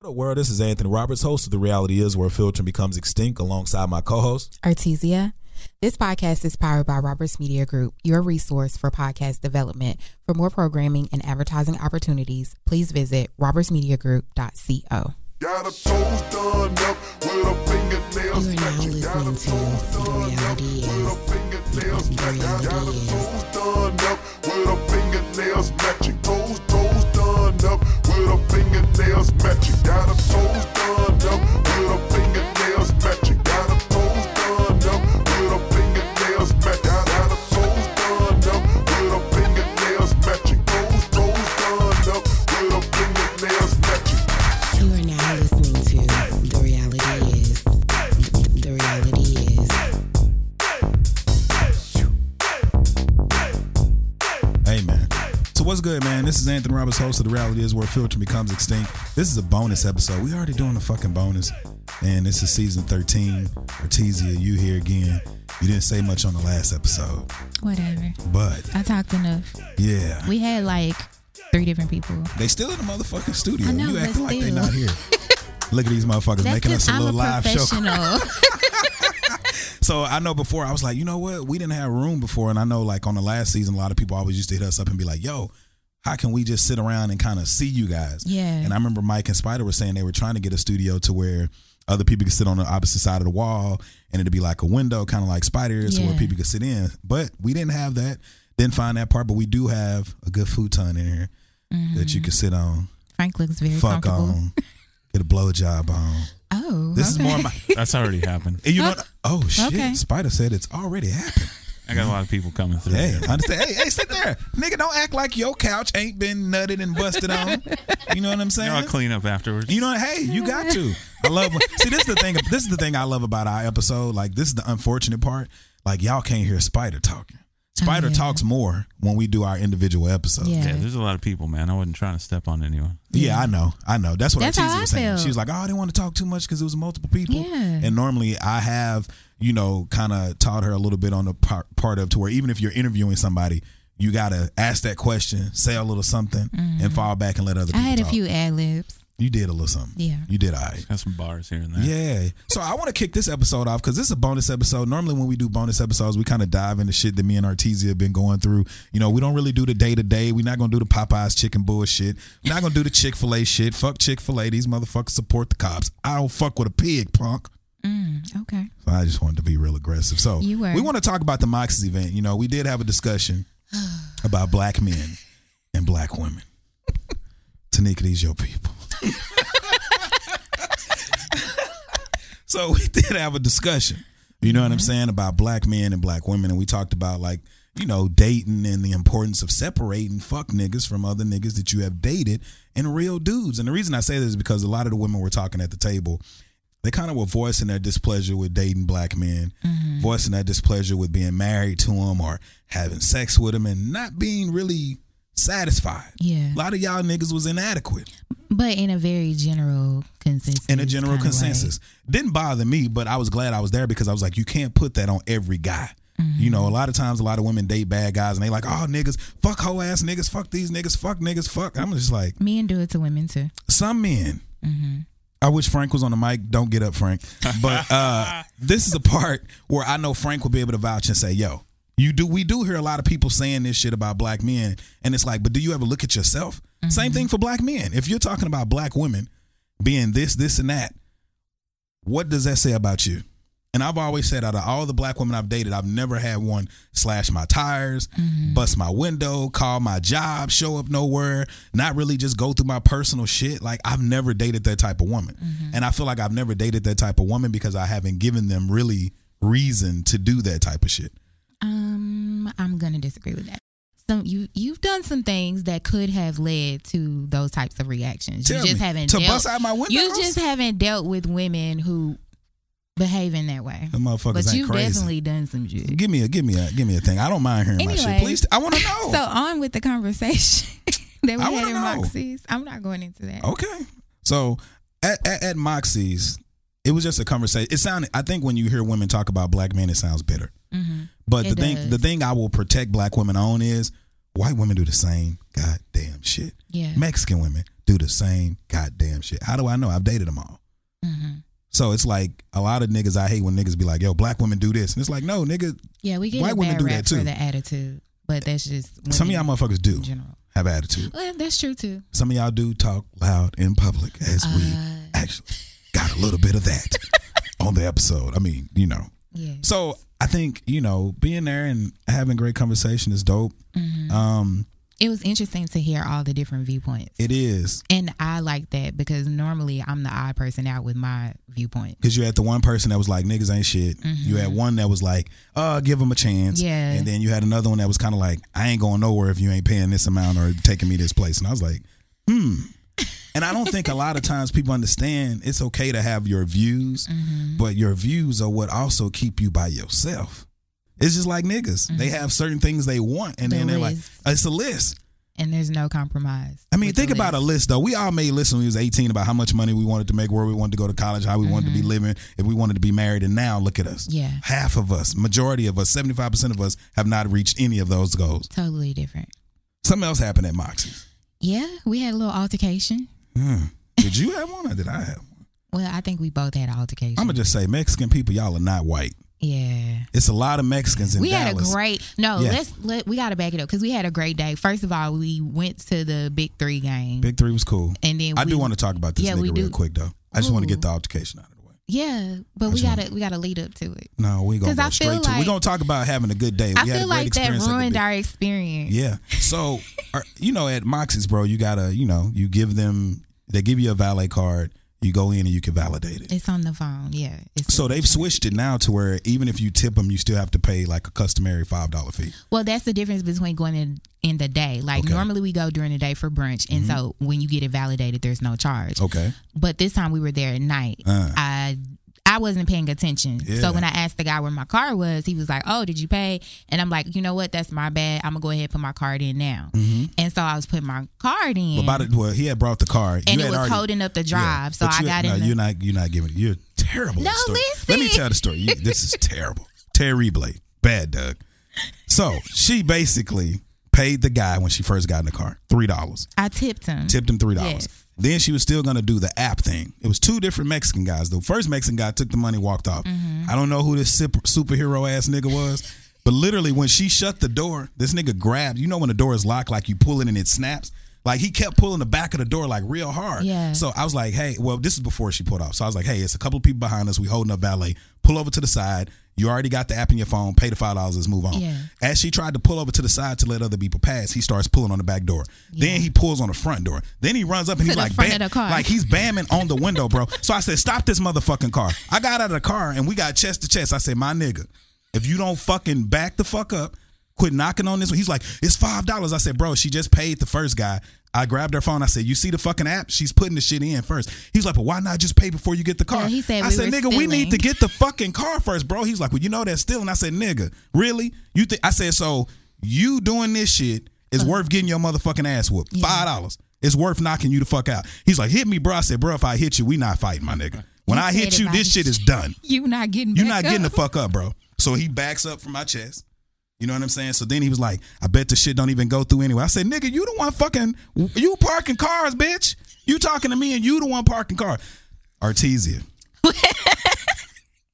Hello world, this is Anthony Roberts, host of The Reality Is, where filtering becomes extinct, alongside my co-host, Artesia. This podcast is powered by Roberts Media Group, your resource for podcast development. For more programming and advertising opportunities, please visit robertsmediagroup.co. You are now listening to The Reality Is. What's good, man? This is Anthony Roberts, host of The Reality Is, where filtering becomes extinct. This is a bonus episode. We already doing a fucking bonus. And this is season 13. Artesia, you here again. You didn't say much on the last episode. Whatever. But I talked enough. Yeah. We had like 3 different people. They still in the motherfucking studio. I know, you acting like they not here. Look at these motherfuckers making us a little live show. So I know before I was like, you know what? We didn't have room before. And I know like on the last season, a lot of people always used to hit us up and be like, yo, how can we just sit around and kind of see you guys? Yeah. And I remember Mike and Spider were saying they were trying to get a studio to where other people could sit on the opposite side of the wall and it'd be like a window, kind of like Spider's, where people could sit in. But we didn't have that. Didn't find that part. But we do have a good futon in here that you can sit on. Frank looks very comfortable. Fuck on. Get a blowjob on. Oh, this is more. That's already happened. You know? Oh shit! Okay. Spider said it's already happened. I got a lot of people coming through. Hey, I understand. Hey, sit there, nigga. Don't act like your couch ain't been nutted and busted on. You know what I'm saying? You know, I'll clean up afterwards. You know, hey, you got to. I love. See, this is the thing. This is the thing I love about our episode. Like, this is the unfortunate part. Like, y'all can't hear Spider talking. Spider talks more when we do our individual episodes. Yeah, there's a lot of people, man. I wasn't trying to step on anyone. Yeah, I know. That's what Artesia was saying. She was like, oh, I didn't want to talk too much because it was multiple people. Yeah. And normally I have, you know, kind of taught her a little bit on the part of to where even if you're interviewing somebody, you got to ask that question, say a little something, and fall back and let other people talk. I had a few ad-libs. You did a little something. Yeah. You did all right. Got some bars here and there. Yeah. So I want to kick this episode off because this is a bonus episode. Normally when we do bonus episodes, we kind of dive into shit that me and Artesia have been going through. You know, we don't really do the day-to-day. We're not going to do the Popeyes chicken bullshit. We're not going to do the Chick-fil-A shit. Fuck Chick-fil-A. These motherfuckers support the cops. I don't fuck with a pig, punk. Okay. So I just wanted to be real aggressive. So we want to talk about the Moxie's event. You know, we did have a discussion about black men and black women. Tanika, these your people. So we did have a discussion, you know what I'm saying, about black men and black women, and we talked about, like, you know, dating and the importance of separating fuck niggas from other niggas that you have dated and real dudes. And the reason I say this is because a lot of the women we're talking at the table, they kind of were voicing their displeasure with dating black men, voicing their displeasure with being married to them or having sex with them and not being really satisfied. Yeah, a lot of y'all niggas was inadequate. But in a very general consensus. In a general consensus. Didn't bother me, but I was glad I was there because I was like, you can't put that on every guy. You know, a lot of times, a lot of women date bad guys and they like, oh, niggas, fuck hoe ass niggas, fuck these niggas, fuck niggas, fuck. I'm just like. Men do it to women too. Some men. I wish Frank was on the mic. Don't get up, Frank. But this is a part where I know Frank will be able to vouch and say, yo, we do hear a lot of people saying this shit about black men. And it's like, but do you ever look at yourself? Same thing for black men. If you're talking about black women being this, and that, what does that say about you? And I've always said, out of all the black women I've dated, I've never had one slash my tires, bust my window, call my job, show up nowhere, not really just go through my personal shit. Like, I've never dated that type of woman. And I feel like I've never dated that type of woman because I haven't given them really reason to do that type of shit. I'm going to disagree with that. some you've done some things that could have led to those types of reactions. Tell you just me, haven't to dealt, bust out my windows? You just haven't dealt with women who behave in that way. The motherfuckers but ain't you've crazy. Definitely done some shit. Give me a thing. I don't mind hearing my shit. Please, I want to know. So on with the conversation that we had in Moxie's. I'm not going into that. Okay. So at Moxie's, it was just a conversation. It sounded. I think when you hear women talk about black men, it sounds bitter. Mm-hmm. But the thing I will protect black women on is white women do the same goddamn shit. Yeah. Mexican women do the same goddamn shit. How do I know? I've dated them all. Mm-hmm. So it's like a lot of niggas I hate when niggas be like, yo, black women do this. And it's like, no, nigga. Yeah, we get white women do that too. For the attitude. But that's just some of y'all motherfuckers do have attitude. Well, that's true too. Some of y'all do talk loud in public, as we actually got a little bit of that on the episode. I mean, you know. Yes. So I think, you know, being there and having great conversation is dope. Mm-hmm. It was interesting to hear all the different viewpoints. It is. And I like that because normally I'm the odd person out with my viewpoint. Because you had the one person that was like, niggas ain't shit. Mm-hmm. You had one that was like, give them a chance. Yeah. And then you had another one that was kind of like, I ain't going nowhere if you ain't paying this amount or taking me this place. And I was like, And I don't think a lot of times people understand it's okay to have your views, mm-hmm. but your views are what also keep you by yourself. It's just like niggas. Mm-hmm. They have certain things they want, and then they're like, it's a list. And there's no compromise. I mean, think about a list, though. We all made lists when we was 18 about how much money we wanted to make, where we wanted to go to college, how we mm-hmm. wanted to be living, if we wanted to be married. And now, look at us. Yeah. Half of us, majority of us, 75% of us have not reached any of those goals. Totally different. Something else happened at Moxie's. Yeah, we had a little altercation. Did you have one or did I have one? Well, I think we both had altercations. I'm going to just say Mexican people, y'all are not white. Yeah. It's a lot of Mexicans in Dallas. We got to back it up because we had a great day. First of all, we went to the Big Three game. Big Three was cool. And then I do want to talk about this nigga real quick, though. I just want to get the altercation out of the way. Yeah, but we gotta lead up to it. No, we're going to go straight to it. We're going to talk about having a good day. I feel like that ruined our experience. Yeah. So, you know, at Moxie's, bro, you got to, you know, they give you a valet card. You go in and you can validate it. It's on the phone, yeah. So they've switched it now to where even if you tip them, you still have to pay like a customary $5 fee. Well, that's the difference between going in the day. Like normally we go during the day for brunch. And mm-hmm. so when you get it validated, there's no charge. Okay. But this time we were there at night. I wasn't paying attention. Yeah. So when I asked the guy where my card was, he was like, oh, did you pay? And I'm like, you know what? That's my bad. I'm going to go ahead and put my card in now. Mm-hmm. And so I was putting my card in. Well, he had brought the card. And it was holding up the drive. Yeah, so you're not giving it. You're terrible. No, listen. Let me tell the story. This is terrible. Terribly. Bad, Doug. So she basically paid the guy when she first got in the car, $3. I tipped him $3. Yes. Then she was still going to do the app thing. It was two different Mexican guys. The first Mexican guy took the money, walked off. Mm-hmm. I don't know who this superhero ass nigga was, but literally when she shut the door, this nigga grabbed, you know when the door is locked, like you pull it and it snaps? Like he kept pulling the back of the door like real hard. Yeah. So I was like, hey, well, this is before she pulled off. So I was like, hey, it's a couple of people behind us. We holding up valet. Pull over to the side. You already got the app in your phone. Pay the $5. Let's move on. Yeah. As she tried to pull over to the side to let other people pass, he starts pulling on the back door. Yeah. Then he pulls on the front door. Then he runs up and he's like, he's bamming on the window, bro. So I said, stop this motherfucking car. I got out of the car and we got chest to chest. I said, my nigga, if you don't fucking back the fuck up, quit knocking on this one. He's like, it's $5. I said, bro, she just paid the first guy. I grabbed her phone. I said, you see the fucking app? She's putting the shit in first. He's like, but why not just pay before you get the car? Yeah, he said, we need to get the fucking car first, bro. He's like, well, you know that's stealing. I said, nigga, really? You think? I said, so you doing this shit is worth getting your motherfucking ass whooped. Yeah. $5. It's worth knocking you the fuck out. He's like, hit me, bro. I said, bro, if I hit you, we not fighting, my nigga. When I hit you, this shit is done. You not getting the fuck up, bro. So he backs up from my chest. You know what I'm saying? So then he was like, I bet the shit don't even go through anyway. I said, nigga, you the one fucking, you parking cars, bitch. You talking to me and you the one parking cars. Artesia.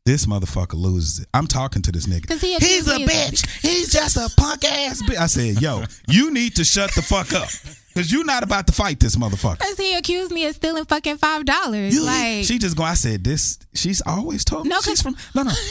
This motherfucker loses it. I'm talking to this nigga. He's a bitch. He's just a punk ass bitch. I said, yo, you need to shut the fuck up. Because you're not about to fight this motherfucker. Because he accused me of stealing fucking $5. She just go, I said this. She's always told me.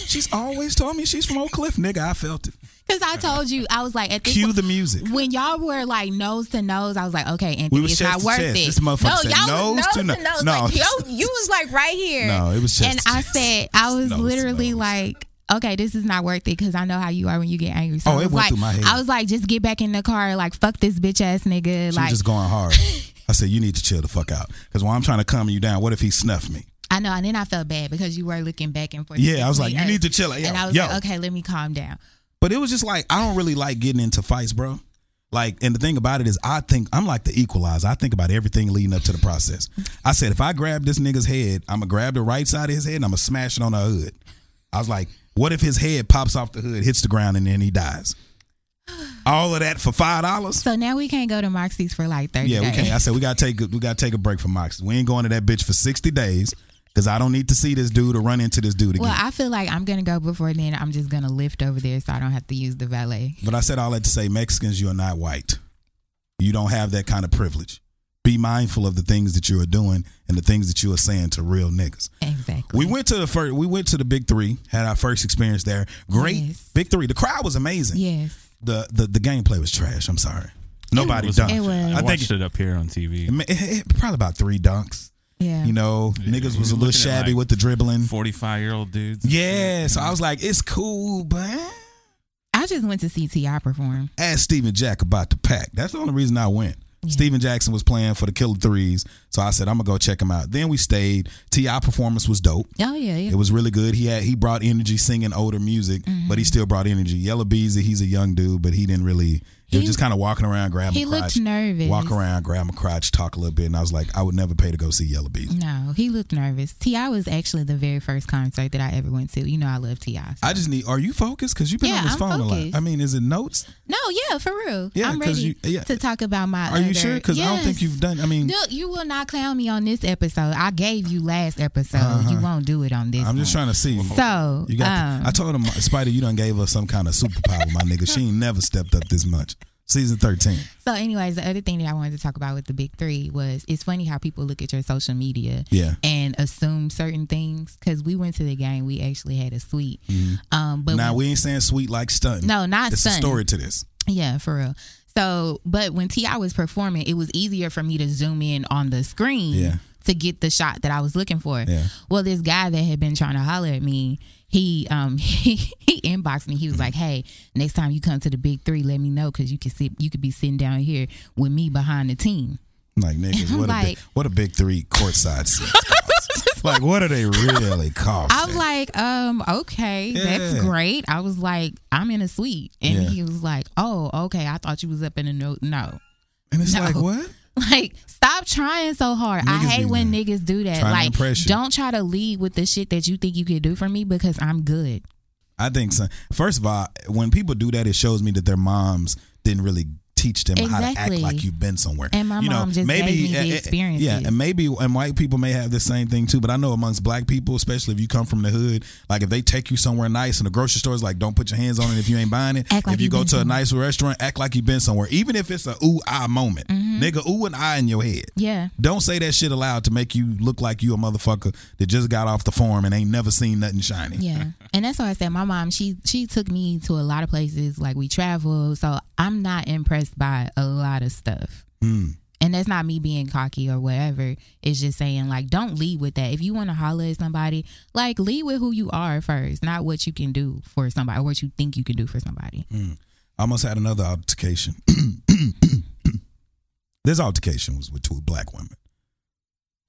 She's always told me she's from Oak Cliff, nigga. I felt it. Because I told you, I was like, at this cue the music. When y'all were like nose to nose, I was like, okay, Anthony, it's not worth it. This motherfucker said nose to nose. Like, yo, you was like right here. No, it was chest to chest. And I said, I was literally like, okay, this is not worth it, because I know how you are when you get angry. So it went through my head. I was like, just get back in the car, like, fuck this bitch ass nigga. She was just going hard. I said, you need to chill the fuck out, because while I'm trying to calm you down, what if he snuffed me? I know, and then I felt bad because you were looking back and forth. Yeah, I was like, you need to chill out. And I was like, okay, let me calm down. But it was just like, I don't really like getting into fights, bro. Like, and the thing about it is, I think I'm like the equalizer. I think about everything leading up to the process. I said, if I grab this nigga's head, I'm gonna grab the right side of his head and I'm gonna smash it on the hood. I was like, what if his head pops off the hood, hits the ground, and then he dies? All of that for $5. So now we can't go to Moxie's for like 30 days. Yeah, we can't. I said we gotta take a break from Moxie. We ain't going to that bitch for 60 days. Because I don't need to see this dude or run into this dude again. Well, I feel like I'm going to go before then. I'm just going to lift over there so I don't have to use the valet. But I said all that to say, Mexicans, you are not white. You don't have that kind of privilege. Be mindful of the things that you are doing and the things that you are saying to real niggas. Exactly. We went to the Big Three, had our first experience there. Great. Yes. Big Three. The crowd was amazing. Yes. The gameplay was trash. I'm sorry. Nobody dunked. It was. I watched it up here on TV. It probably about 3 dunks. Yeah. You know, niggas was a little shabby like with the dribbling. 45-year-old dudes. Yeah, so I was like, it's cool, but I just went to see T.I. perform. Asked Stephen Jack about the pack. That's the only reason I went. Yeah. Stephen Jackson was playing for the Killer Threes, so I said, I'm going to go check him out. Then we stayed. T.I. performance was dope. Oh, yeah. It was really good. He brought energy singing older music, but he still brought energy. Yella Beezy, he's a young dude, but he didn't really... He was just kind of walking around, grabbing a crotch. He looked nervous. Walk around, grab a crotch, talk a little bit. And I was like, I would never pay to go see Yella Beezy. No, he looked nervous. T.I. was actually the very first concert that I ever went to. You know I love T.I. So. I just need, are you focused? Because you've been on this phone focused. A lot. I mean, is it notes? No, yeah, for real. Yeah, I'm ready to talk about my Are you sure? Because I don't think you've done, I mean. Look, you will not clown me on this episode. I gave you last episode. You won't do it on this I'm just trying to see. So. You got I told him, Spidey, you done gave us some kind of superpower, my nigga. She ain't never stepped up this much. Season 13. So anyways, the other thing that I wanted to talk about with the Big Three was it's funny how people look at your social media and assume certain things. Because we went to the game. We actually had a suite. But now, we ain't saying suite like stunting. No, not it's stunting. It's a story to this. Yeah, for real. So, but when T.I. was performing, it was easier for me to zoom in on the screen to get the shot that I was looking for. Yeah. Well, this guy that had been trying to holler at me, he inboxed me. He was like, "Hey, next time you come to the Big Three, let me know because you could be sitting down here with me behind the team." Like niggas, what a Big Three courtside seats cost. Like what are they really cost? I was like, okay, that's great. I was like, I'm in a suite, and he was like, oh, okay, I thought you was up in a no. And it's like what? Like, stop trying so hard. Niggas I hate when niggas do that. Like, don't try to lead with the shit that you think you can do for me because I'm good. I think so. First of all, when people do that, it shows me that their moms didn't really teach them how to act like you've been somewhere. And my mom just gave me the experience. Yeah, and maybe white people may have the same thing too, but I know amongst black people, especially if you come from the hood, like if they take you somewhere nice in the grocery store, it's like don't put your hands on it if you ain't buying it. If you go to a nice restaurant, act like you've been somewhere. Even if it's a ooh ah moment. Nigga, ooh and ah in your head. Yeah. Don't say that shit aloud to make you look like you a motherfucker that just got off the farm and ain't never seen nothing shiny. Yeah. And that's why I said my mom, she took me to a lot of places, like we traveled, so I'm not impressed by a lot of stuff. And that's not me being cocky or whatever. It's just saying like don't lead with that. If you want to holler at somebody, like lead with who you are first, not what you can do for somebody or what you think you can do for somebody. I almost had another altercation. This altercation was with 2 black women.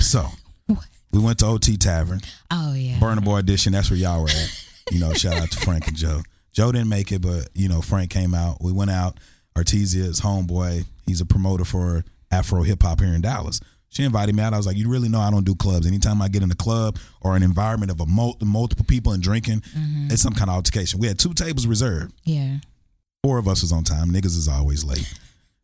So we went to OT Tavern. Oh yeah, Burna Boy edition. That's where y'all were at. You know, shout out to Frank and Joe. Joe didn't make it, but you know Frank came out. We went out. Artesia is homeboy. He's a promoter for Afro hip hop here in Dallas. She invited me out. I was like, you really know I don't do clubs. Anytime I get in a club or an environment of a multiple people and drinking, it's some kind of altercation. We had 2 tables reserved. Yeah. 4 of us was on time. Niggas is always late.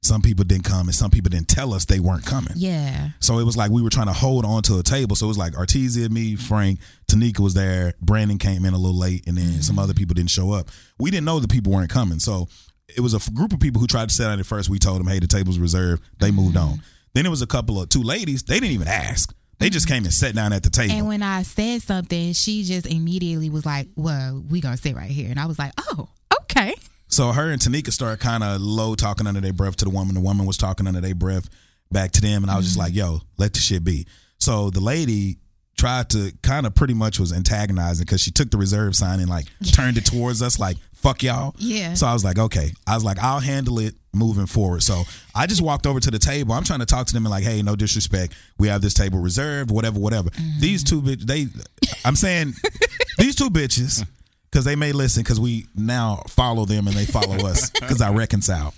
Some people didn't come and some people didn't tell us they weren't coming. Yeah. So it was like we were trying to hold on to a table. So it was like Artesia, me, Frank, Tanika was there. Brandon came in a little late and then some other people didn't show up. We didn't know the people weren't coming. So it was a group of people who tried to sit down at first. We told them, hey, the table's reserved. They moved on. Then it was a couple of 2 ladies. They didn't even ask. They just came and sat down at the table. And when I said something, she just immediately was like, well, we gonna sit right here. And I was like, oh, okay. So her and Tanika started kind of low talking under their breath to the woman. The woman was talking under their breath back to them. And I was just like, yo, let the shit be. So the lady tried to kind of pretty much was antagonizing because she took the reserve sign and like turned it towards us like, fuck y'all. Yeah. So I was like, okay. I was like, I'll handle it moving forward. So I just walked over to the table. I'm trying to talk to them and like, hey, no disrespect. We have this table reserved, whatever, whatever. Mm. These two bitches, I'm saying these two bitches, because they may listen because we now follow them and they follow us because I reconcile.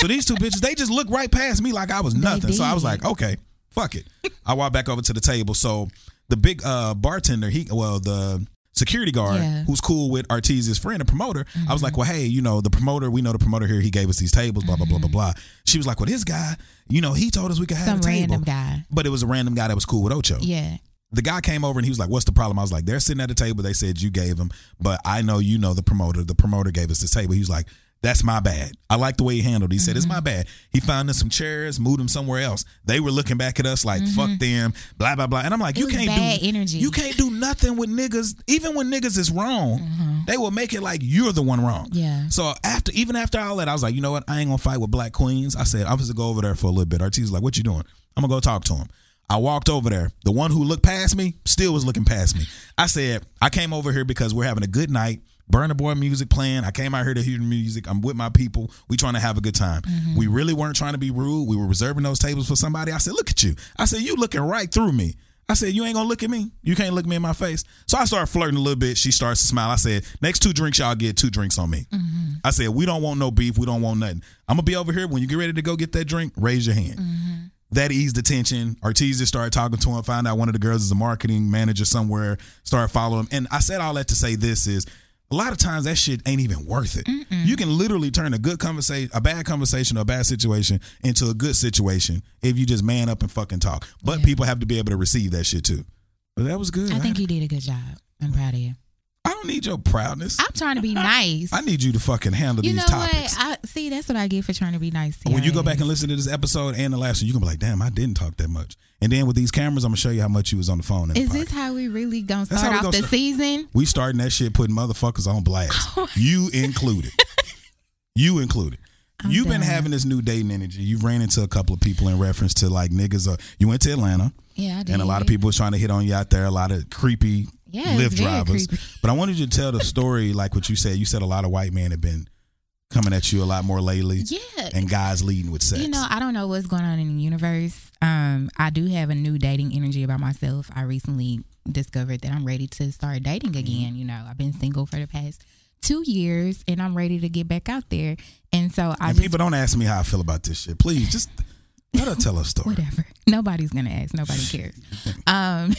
So these two bitches, they just looked right past me like I was nothing. Baby. So I was like, okay, fuck it. I walked back over to the table. So the big bartender, the security guard, who's cool with Artesia's friend, a promoter, I was like, well, hey, you know, the promoter, we know the promoter here. He gave us these tables, blah, blah, blah, blah, blah. She was like, well, this guy, you know, he told us we could have a table. Some random guy. But it was a random guy that was cool with Ocho. Yeah. The guy came over and he was like, what's the problem? I was like, they're sitting at the table. They said you gave them, but I know you know the promoter. The promoter gave us this table. He was like, that's my bad. I like the way he handled it. He said, it's my bad. He found us some chairs, moved them somewhere else. They were looking back at us like, fuck them, blah, blah, blah. And I'm like, you can't do nothing with niggas. Even when niggas is wrong, they will make it like you're the one wrong. Yeah. So after all that, I was like, you know what? I ain't going to fight with black queens. I said, I'm just going to go over there for a little bit. Artie's like, what you doing? I'm going to go talk to him. I walked over there. The one who looked past me still was looking past me. I said, I came over here because we're having a good night. Burna Boy music playing. I came out here to hear the music. I'm with my people. We trying to have a good time. Mm-hmm. We really weren't trying to be rude. We were reserving those tables for somebody. I said, look at you. I said, you looking right through me. I said, you ain't going to look at me. You can't look me in my face. So I started flirting a little bit. She starts to smile. I said, next two drinks, y'all get two drinks on me. Mm-hmm. I said, we don't want no beef. We don't want nothing. I'm going to be over here. When you get ready to go get that drink, raise your hand. Mm-hmm. That eased the tension. Artesia started talking to him, found out one of the girls is a marketing manager somewhere, started following him. And I said all that to say this is, a lot of times that shit ain't even worth it. Mm-mm. You can literally turn a bad conversation or a bad situation into a good situation if you just man up and fucking talk. But people have to be able to receive that shit too. But that was good. I think you did a good job. I'm proud of you. I don't need your proudness. I'm trying to be nice. I need you to fucking handle these topics. What? See, that's what I get for trying to be nice to you. When you go back and listen to this episode and the last one, you're going to be like, damn, I didn't talk that much. And then with these cameras, I'm going to show you how much you was on the phone. Is this how we really going to start off the season? We starting that shit putting motherfuckers on blast. You included. You've been having this new dating energy. You've ran into a couple of people in reference to like niggas. You went to Atlanta. Yeah, I did. And a lot of people was trying to hit on you out there. A lot of creepy Lyft drivers. Creepy. But I wanted you to tell the story like what you said. You said a lot of white men have been coming at you a lot more lately. Yeah. And guys leading with sex. You know, I don't know what's going on in the universe. I do have a new dating energy about myself. I recently discovered that I'm ready to start dating again. You know, I've been single for the past 2 years and I'm ready to get back out there. And so people don't ask me how I feel about this shit. Please just let her tell her story. Whatever. Nobody's going to ask. Nobody cares.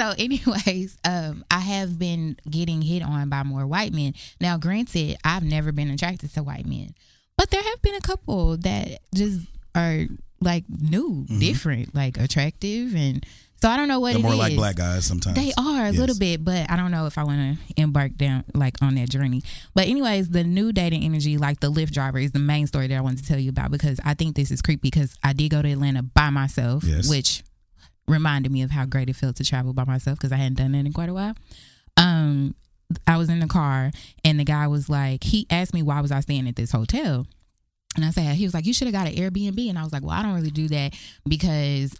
So anyways, I have been getting hit on by more white men. Now, granted, I've never been attracted to white men, but there have been a couple that just are like new, different, like attractive. And so I don't know what it is. They're more like black guys sometimes. They are a little bit, but I don't know if I want to embark down like on that journey. But anyways, the new dating energy, like the Lyft driver, is the main story that I wanted to tell you about because I think this is creepy because I did go to Atlanta by myself, which reminded me of how great it felt to travel by myself because I hadn't done that in quite a while. I was in the car and the guy was like, he asked me why was I staying at this hotel. And I said, he was like, you should have got an Airbnb. And I was like, well, I don't really do that because,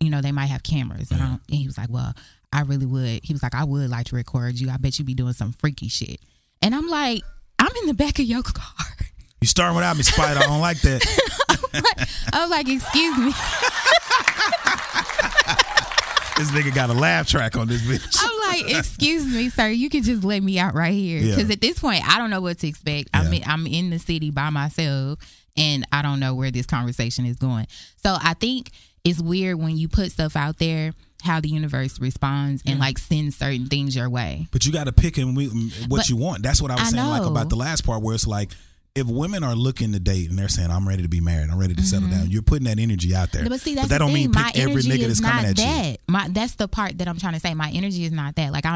you know, they might have cameras. And, and he was like, well, I really would. He was like, I would like to record you. I bet you'd be doing some freaky shit. And I'm like, I'm in the back of your car. You starting without me, Spider. I don't like that. I was like, excuse me. This nigga got a laugh track on this bitch. I'm like, excuse me, sir. You can just let me out right here. Because at this point, I don't know what to expect. Yeah. I'm in the city by myself, and I don't know where this conversation is going. So I think it's weird when you put stuff out there, how the universe responds and like sends certain things your way. But you got to pick and you want. That's what I was saying like about the last part where it's like, if women are looking to date and they're saying, I'm ready to be married, I'm ready to settle down, you're putting that energy out there. But see, that's but that don't mean pick every nigga that's coming at you. That's the part that I'm trying to say. My energy is not that. Like, I'm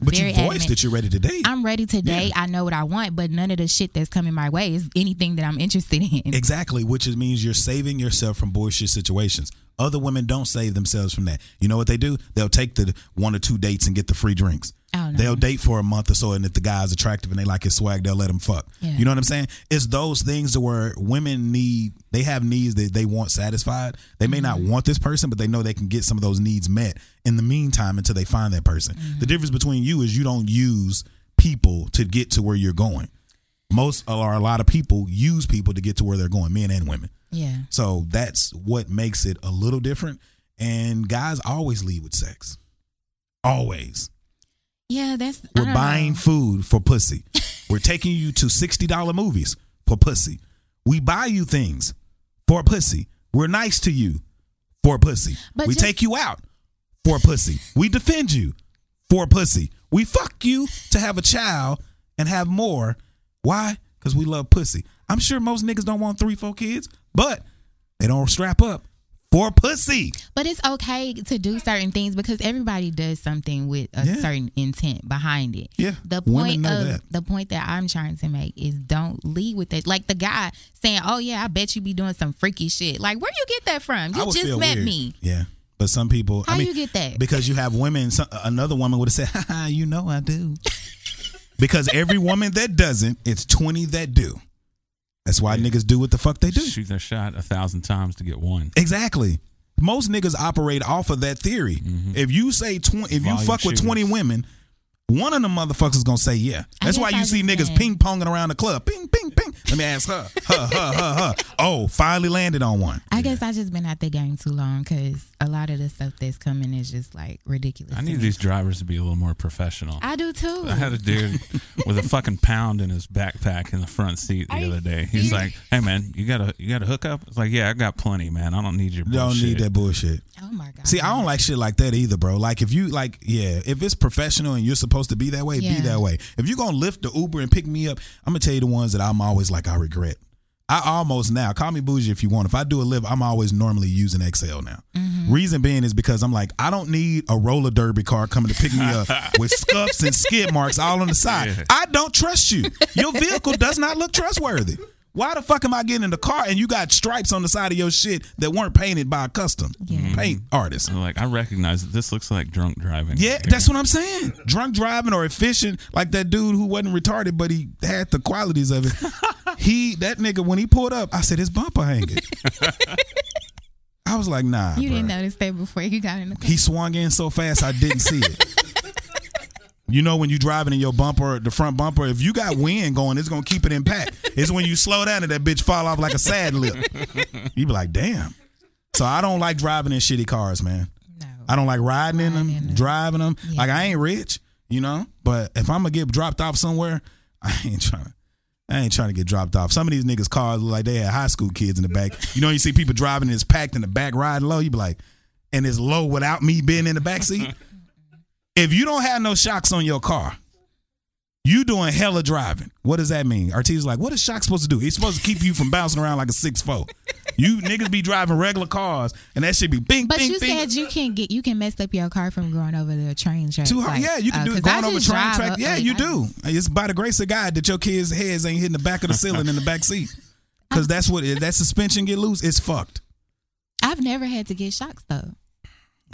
very adamant. But you voiced that you're ready to date. I'm ready to date. I know what I want, but none of the shit that's coming my way is anything that I'm interested in. Exactly, which means you're saving yourself from bullshit situations. Other women don't save themselves from that. You know what they do? They'll take the 1 or 2 dates and get the free drinks. Oh, no. They'll date for a month or so, and if the guy's attractive and they like his swag, they'll let him fuck. Yeah. You know what I'm saying? It's those things where women need, they have needs that they want satisfied. They may not want this person, but they know they can get some of those needs met in the meantime until they find that person. Mm-hmm. The difference between you is you don't use people to get to where you're going. Most or a lot of people use people to get to where they're going, men and women. Yeah. So that's what makes it a little different. And guys always lead with sex. Always. Yeah, that's. We're buying food for pussy. We're taking you to $60 movies for pussy. We buy you things for pussy. We're nice to you for pussy. But we take you out for pussy. We defend you for pussy. We fuck you to have a child and have more. Why? Because we love pussy. I'm sure most niggas don't want 3, 4 kids, but they don't strap up for pussy. But it's okay to do certain things because everybody does something with a certain intent behind it. Yeah. The point that I'm trying to make is don't lead with it. Like the guy saying, "Oh yeah, I bet you be doing some freaky shit." Like, where you get that from? You just met me. Yeah. But some people, how you get that? Because you have women. Another woman would have said, "Ha ha, you know I do." Because every woman that doesn't, it's 20 that do. That's why niggas do what the fuck they do. Shoot their shot 1,000 times to get one. Exactly. Most niggas operate off of that theory. Mm-hmm. If you say if you fuck with 20 women, one of them motherfuckers is gonna say yeah. That's why you see niggas ping ponging around the club. Ping, ping, ping. Let me ask her. Her. Oh, finally landed on one. I guess I just been at the game too long because a lot of the stuff that's coming is just like ridiculous. I need these drivers to be a little more professional. I do too. I had a dude with a fucking pound in his backpack in the front seat the other day. He's like, "Hey man, you got a hookup?" It's like, "Yeah, I got plenty, man. I don't need your bullshit." Don't need that bullshit. Oh my god. See, I don't like shit like that either, bro. Like if it's professional and you're supposed to be that way, be that way. If you're gonna lift the Uber and pick me up, I'm gonna tell you the ones that I'm always like I regret. I almost now, call me bougie if you want. If I do a lift, I'm always normally using XL now. Mm-hmm. Reason being is because I'm like, I don't need a roller derby car coming to pick me up with scuffs and skid marks all on the side. Yeah. I don't trust you. Your vehicle does not look trustworthy. Why the fuck am I getting in the car and you got stripes on the side of your shit that weren't painted by a custom paint artist? Like, I recognize that this looks like drunk driving. Yeah, that's what I'm saying. Drunk driving or efficient, like that dude who wasn't retarded, but he had the qualities of it. That nigga, when he pulled up, I said, his bumper hanging. I was like, nah, You didn't notice that before you got in the car. He swung in so fast, I didn't see it. You know when you're driving in your bumper, the front bumper, if you got wind going, it's going to keep it in pack. It's when you slow down and that bitch fall off like a sad lip. You be like, damn. So I don't like driving in shitty cars, man. No. I don't like riding in them, driving them. Yeah. Like I ain't rich, you know, but if I'm going to get dropped off somewhere, I ain't trying to get dropped off. Some of these niggas' cars look like they had high school kids in the back. You know, you see people driving and it's packed in the back riding low. You be like, and it's low without me being in the back seat. If you don't have no shocks on your car, you doing hella driving. What does that mean? Artesia's like, what is shocks supposed to do? It's supposed to keep you from bouncing around like a 6'4". You niggas be driving regular cars, and that shit be bing, but bing, bing. But you said you can mess up your car from going over the train track. Too hard. Like, yeah, you can do it going over train track. Yeah, like, you do. It's by the grace of God that your kids' heads ain't hitting the back of the ceiling in the back seat. Because that's what, if that suspension get loose, it's fucked. I've never had to get shocks, though.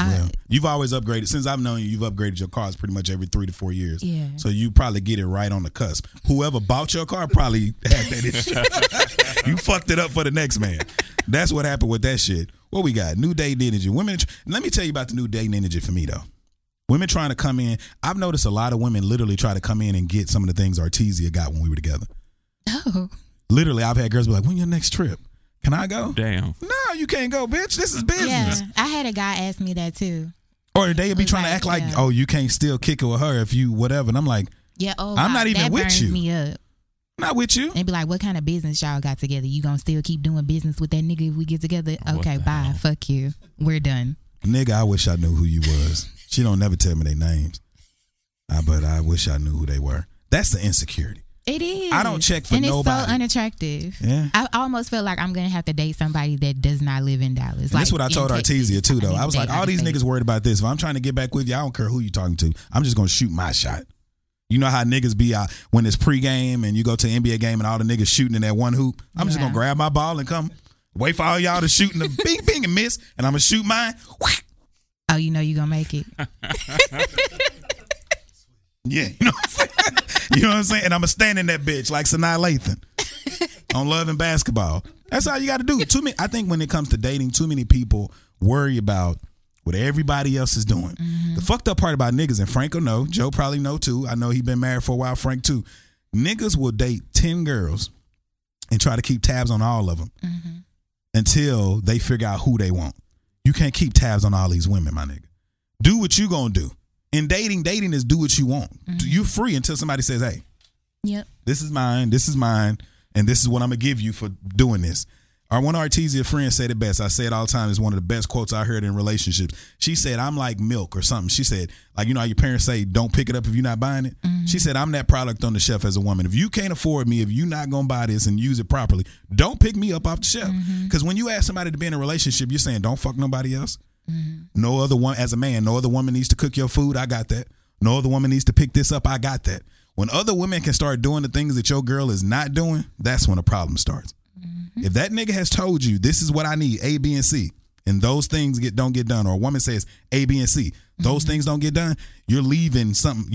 Well, you've always upgraded. Since I've known you, you've upgraded your cars pretty much every 3 to 4 years. Yeah. So you probably get it right on the cusp. Whoever bought your car probably had that issue. You fucked it up for the next man. That's what happened with that shit. What we got? New dating energy. Women. Let me tell you about the new dating energy for me, though. Women trying to come in. I've noticed a lot of women literally try to come in and get some of the things Artesia got when we were together. Oh. Literally, I've had girls be like, when your next trip? Can I go? Damn. No, you can't go, bitch. This is business. Yeah, I had a guy ask me that too. Or they'd be trying to act like, oh, you can't still kick it with her if you whatever. And I'm like, yeah, oh, I'm not even with you. Me up. Not with you. And be like, what kind of business y'all got together? You gonna still keep doing business with that nigga if we get together? Okay, bye. Fuck you. We're done. Nigga, I wish I knew who you was. She don't never tell me their names. But I wish I knew who they were. That's the insecurity. It is. I don't check for nobody. And it's so unattractive. Yeah. I almost feel like I'm going to have to date somebody that does not live in Dallas. Like, that's what I told Artesia, too, though. I was like, all these niggas worried about this. If I'm trying to get back with you, I don't care who you're talking to. I'm just going to shoot my shot. You know how niggas be out when it's pregame and you go to an NBA game and all the niggas shooting in that one hoop? I'm just going to grab my ball and come. Wait for all y'all to shoot in the bing, bing, and miss, and I'm going to shoot mine. Whack. Oh, you know you're going to make it. Yeah. You know what I'm saying? You know what I'm saying? And I'm going to stand in that bitch like Sanaa Lathan on Love and Basketball. That's all you got to do. I think when it comes to dating, too many people worry about what everybody else is doing. Mm-hmm. The fucked up part about niggas, and Frank will know, Joe probably know too. I know he been married for a while, Frank too. Niggas will date 10 girls and try to keep tabs on all of them mm-hmm. until they figure out who they want. You can't keep tabs on all these women, my nigga. Do what you gonna do. In dating is do what you want. Mm-hmm. You're free until somebody says, hey, yep, this is mine, and this is what I'm gonna give you for doing this. Our one Artesia friend said it best. I say it all the time. It's one of the best quotes I heard in relationships. She said, I'm like milk or something. She said, like, you know how your parents say, don't pick it up if you're not buying it? Mm-hmm. She said, I'm that product on the shelf as a woman. If you can't afford me, if you're not going to buy this and use it properly, don't pick me up off the shelf. Because mm-hmm. when you ask somebody to be in a relationship, you're saying, don't fuck nobody else. Mm-hmm. No other one, as a man, no other woman needs to cook your food. I got that. No other woman needs to pick this up. I got that. When other women can start doing the things that your girl is not doing, that's when a problem starts. If that nigga has told you this is what I need, A, B, and C, and those things don't get done, or a woman says A, B, and C, those mm-hmm. things don't get done, you're leaving something.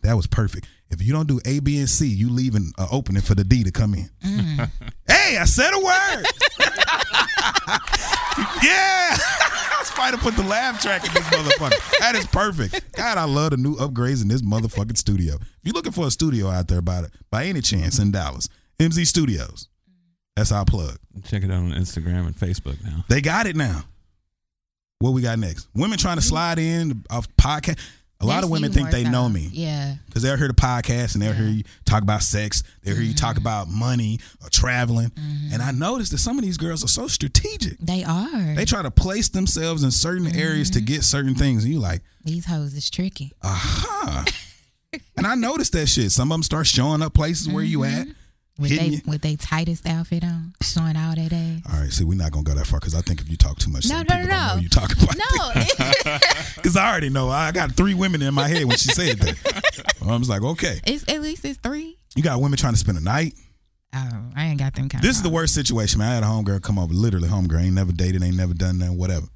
That was perfect. If you don't do A, B, and C, you leaving an opening for the D to come in. Mm. Hey, I said a word. Yeah. Spider put the laugh track in this motherfucker. That is perfect. God, I love the new upgrades in this motherfucking studio. If you're looking for a studio out there by any chance in Dallas, MZ Studios. That's our plug. Check it out on Instagram and Facebook now. They got it now. What we got next? Women trying to slide in off podcast. A lot of women think they know me. Yeah. Because they'll hear the podcast and they'll hear you talk about sex. They'll hear you talk about money or traveling. Mm-hmm. And I noticed that some of these girls are so strategic. They are. They try to place themselves in certain areas to get certain things. And you like, these hoes is tricky. Uh-huh. And I noticed that shit. Some of them start showing up places where you at. With they tightest outfit on, showing all that ass. All right, see, we're not going to go that far because I think if you talk too much, no. Know you talk about because I already know. I got three women in my head when she said that. I was like, okay. At least it's three. You got women trying to spend a night. Oh, I ain't got them kind of. This is the worst situation, man. I had a homegirl come over, literally homegirl. Ain't never dated, ain't never done nothing, whatever.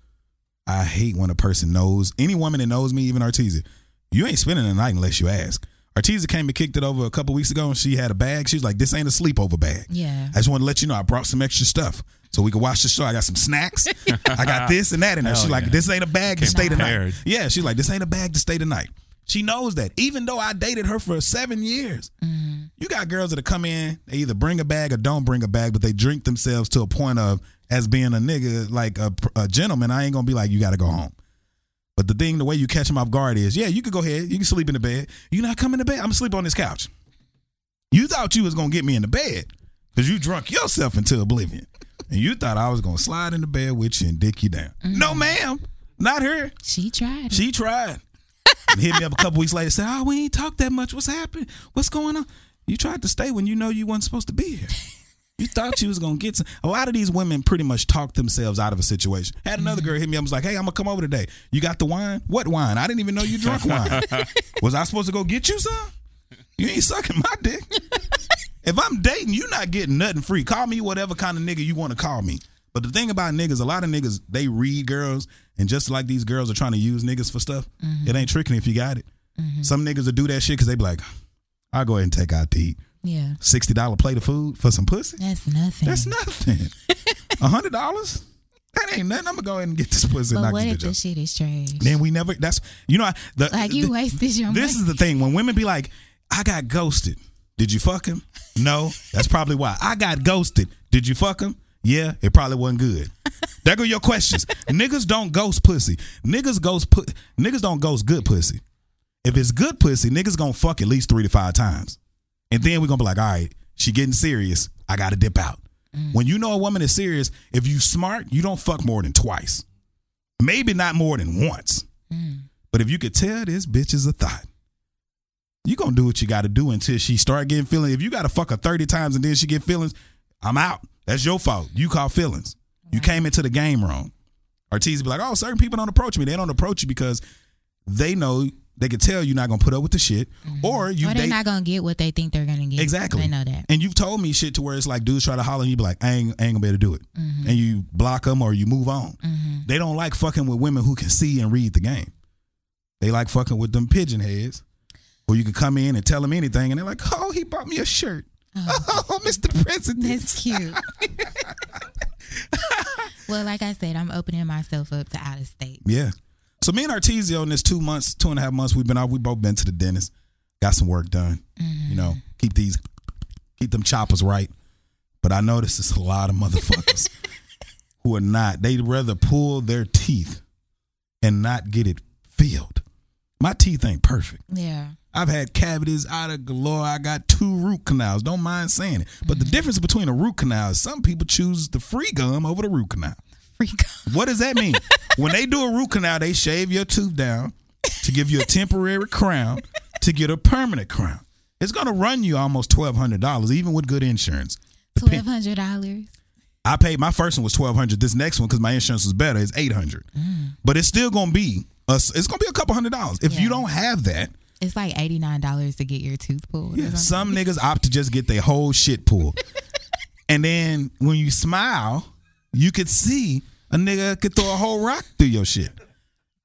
I hate when a person knows, any woman that knows me, even Artesia, you ain't spending a night unless you ask. Artesia came and kicked it over a couple weeks ago, and she had a bag. She was like, this ain't a sleepover bag. Yeah. I just want to let you know I brought some extra stuff so we can watch the show. I got some snacks. I got this and that in there. She's like, this ain't a bag to stay tonight. Yeah, she's like, this ain't a bag to stay tonight. She knows that. Even though I dated her for 7 years. Mm-hmm. You got girls that come in, they either bring a bag or don't bring a bag, but they drink themselves to a point of, as being a nigga, like a gentleman, I ain't going to be like, you got to go home. But the way you catch them off guard is, yeah, you can go ahead. You can sleep in the bed. You're not coming to bed. I'm going to sleep on this couch. You thought you was going to get me in the bed because you drunk yourself into oblivion. And you thought I was going to slide in the bed with you and dick you down. Mm-hmm. No, ma'am. Not her. She tried. And hit me up a couple weeks later and said, oh, we ain't talked that much. What's happened? What's going on? You tried to stay when you know you wasn't supposed to be here. You thought you was going to get some. A lot of these women pretty much talk themselves out of a situation. Had another girl hit me up and was like, hey, I'm going to come over today. You got the wine? What wine? I didn't even know you drunk wine. Was I supposed to go get you some? You ain't sucking my dick. If I'm dating, you not getting nothing free. Call me whatever kind of nigga you want to call me. But the thing about niggas, a lot of niggas, they read girls. And just like these girls are trying to use niggas for stuff, it ain't tricking if you got it. Mm-hmm. Some niggas will do that shit because they be like, I'll go ahead and take out to eat. Yeah, $60 plate of food for some pussy. That's nothing. $100? That ain't nothing. I'm gonna go ahead and get this pussy. But what if the shit is trash? Then we never. That's you know. Wasted your money. This is the thing when women be like, I got ghosted. Did you fuck him? No. That's probably why I got ghosted. Did you fuck him? Yeah. It probably wasn't good. There go your questions. Niggas don't ghost pussy. Niggas don't ghost good pussy. If it's good pussy, niggas gonna fuck at least 3 to 5 times. And then we're going to be like, all right, she getting serious. I got to dip out. Mm. When you know a woman is serious, if you smart, you don't fuck more than twice. Maybe not more than once. Mm. But if you could tell this bitch is a thought, you going to do what you got to do until she start getting feelings. If you got to fuck her 30 times and then she get feelings, I'm out. That's your fault. You caught feelings. Right. You came into the game wrong. Artesia be like, oh, certain people don't approach me. They don't approach you because they know They can tell you're not going to put up with the shit. Mm-hmm. Or they're not going to get what they think they're going to get. Exactly. They know that. And you've told me shit to where it's like dudes try to holler and you be like, I ain't going to be able to do it. Mm-hmm. And you block them or you move on. Mm-hmm. They don't like fucking with women who can see and read the game. They like fucking with them pigeon heads where you can come in and tell them anything. And they're like, oh, he bought me a shirt. Oh Mr. President. That's cute. Well, like I said, I'm opening myself up to out of state. Yeah. So me and Artesia in this 2.5 months we've been out, we both been to the dentist, got some work done. Mm-hmm. You know, keep them choppers right. But I noticed it's a lot of motherfuckers who are not. They'd rather pull their teeth and not get it filled. My teeth ain't perfect. Yeah. I've had cavities out of galore. I got 2 root canals. Don't mind saying it. But the difference between a root canal is some people choose the free gum over the root canal. What does that mean? When they do a root canal, they shave your tooth down to give you a temporary crown to get a permanent crown. It's going to run you almost $1,200, even with good insurance. $1,200. I paid my first one was $1,200. This next one, because my insurance was better, is $800. Mm. But it's still going to be a couple $100s if you don't have that. It's like $89 to get your tooth pulled. Yeah, some niggas opt to just get their whole shit pulled, and then when you smile, you could see. A nigga could throw a whole rock through your shit.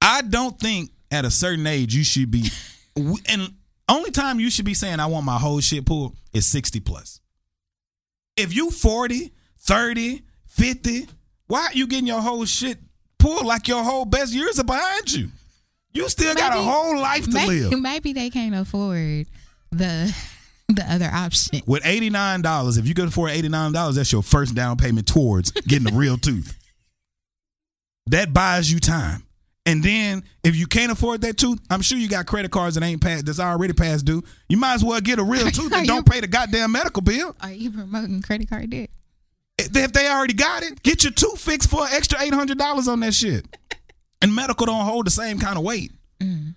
I don't think at a certain age you should be. And only time you should be saying I want my whole shit pulled is 60 plus. If you 40, 30, 50, why are you getting your whole shit pulled like your whole best years are behind you? You still got a whole life to live. Maybe they can't afford the other option. With $89, if you can afford $89, that's your first down payment towards getting a real tooth. That buys you time. And then if you can't afford that tooth, I'm sure you got credit cards that's already past due. You might as well get a real tooth and don't pay the goddamn medical bill. Are you promoting credit card debt? If they already got it, get your tooth fixed for an extra $800 on that shit. And medical don't hold the same kind of weight. Mm.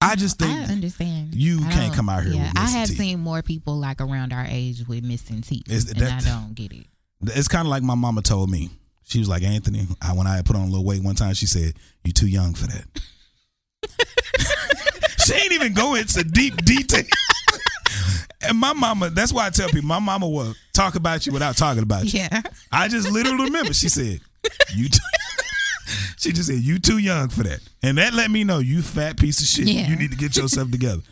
I just think I understand. You can't come out here with missing teeth. I have seen more people like around our age with missing teeth. I don't get it. It's kind of like my mama told me. She was like, Anthony, when I had put on a little weight one time, she said, you too young for that. She ain't even go into deep detail. And my mama, that's why I tell people, my mama will talk about you without talking about you. Yeah. I just literally remember, she said, she just said, you too young for that. And that let me know, you fat piece of shit. Yeah. You need to get yourself together.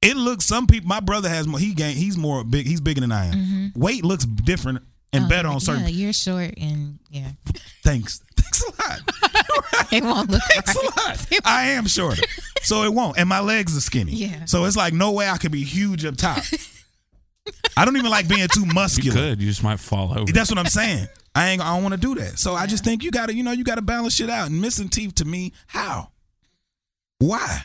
It looks, some people, my brother has more, he's bigger than I am. Mm-hmm. Weight looks different. And better on certain. Yeah, you're short and yeah. Thanks a lot. Right? It won't look Thanks right. Thanks a lot. I am shorter, so it won't. And my legs are skinny. Yeah. So it's like no way I could be huge up top. I don't even like being too muscular. You could. You just might fall over. That's what I'm saying. I don't want to do that. So I just think you gotta balance shit out. And missing teeth to me, how? Why?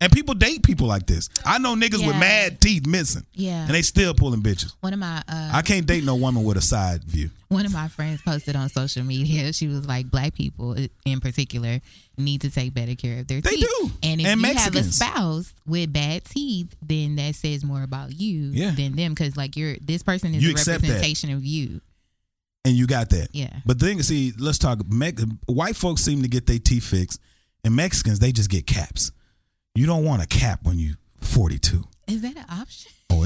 And people date people like this. I know niggas with mad teeth missing. Yeah. And they still pulling bitches. One of my I can't date no woman with a side view. One of my friends posted on social media. She was like, black people in particular need to take better care of their teeth. They do. And if you Mexicans. Have a spouse with bad teeth, then that says more about you than them. Because like this person is a representation of you. And you got that. Yeah. But the thing is, see, let's talk. White folks seem to get their teeth fixed. And Mexicans, they just get caps. You don't want a cap when you 42. Is that an option? Oh,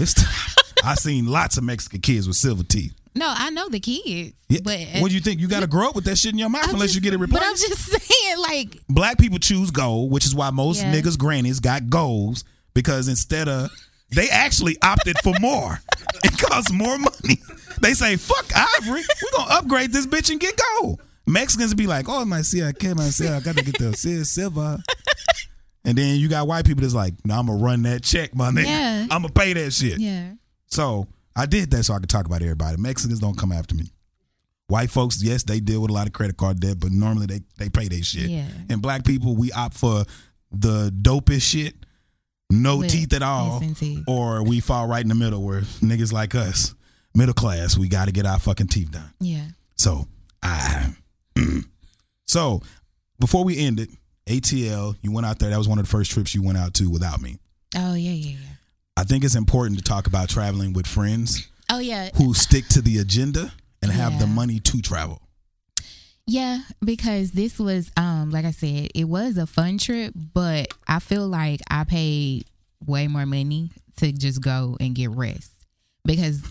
I seen lots of Mexican kids with silver teeth. No, I know the kids. Yeah. But what do you think? You got to grow up with that shit in your mouth unless you get it replaced. But I'm just saying, like. Black people choose gold, which is why most niggas' grannies got golds because instead of. They actually opted for more. It costs more money. They say, fuck ivory. We're going to upgrade this bitch and get gold. Mexicans be like, oh, I got to get the silver. And then you got white people that's like, no, I'm going to run that check, my nigga. Yeah. I'm going to pay that shit. Yeah. So I did that so I could talk about everybody. Mexicans don't come after me. White folks, yes, they deal with a lot of credit card debt, but normally they pay their shit. Yeah. And black people, we opt for the dopest shit, no teeth at all, or we fall right in the middle where niggas like us, middle class, we got to get our fucking teeth done. Yeah. So, so before we end it, ATL, you went out there. That was one of the first trips you went out to without me. Oh, yeah. I think it's important to talk about traveling with friends. Oh, yeah. Who stick to the agenda and have the money to travel. Yeah, because this was, like I said, it was a fun trip, but I feel like I paid way more money to just go and get rest because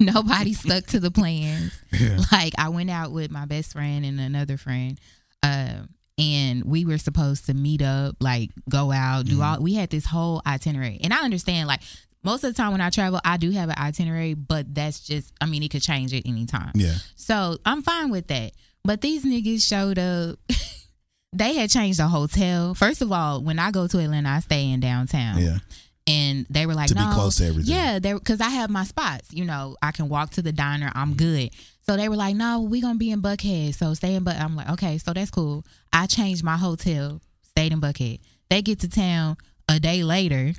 nobody stuck to the plans. Yeah. Like, I went out with my best friend and another friend, and we were supposed to meet up, like, go out, do all. We had this whole itinerary. And I understand, like, most of the time when I travel, I do have an itinerary, but that's just, I mean, it could change at any time. Yeah. So I'm fine with that. But these niggas showed up. They had changed the hotel. First of all, when I go to Atlanta, I stay in downtown. Yeah. And they were like, no. To be close to everything. Yeah, because I have my spots. You know, I can walk to the diner. I'm good. So they were like, no, we're going to be in Buckhead. So stay in Buckhead. I'm like, okay, so that's cool. I changed my hotel, stayed in Buckhead. They get to town a day later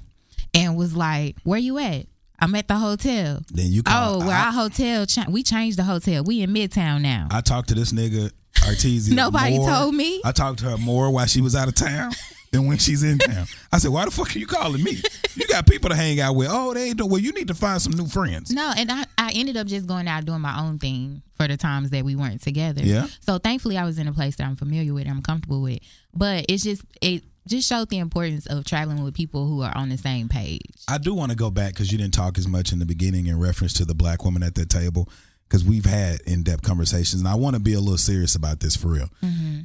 and was like, where you at? I'm at the hotel. Then you call. Oh, well, our hotel, we changed the hotel. We in Midtown now. I talked to this nigga, Artesia. Nobody told me. I talked to her more while she was out of town than when she's in town. I said, why the fuck are you calling me? You got people to hang out with. Oh, they ain't doing well. You need to find some new friends. No, and I ended up just going out doing my own thing for the times that we weren't together. Yeah. So thankfully, I was in a place that I'm familiar with, I'm comfortable with. But it's just, it just showed the importance of traveling with people who are on the same page. I do want to go back because you didn't talk as much in the beginning in reference to the black woman at that table because we've had in-depth conversations, and I want to be a little serious about this for real. Mm-hmm.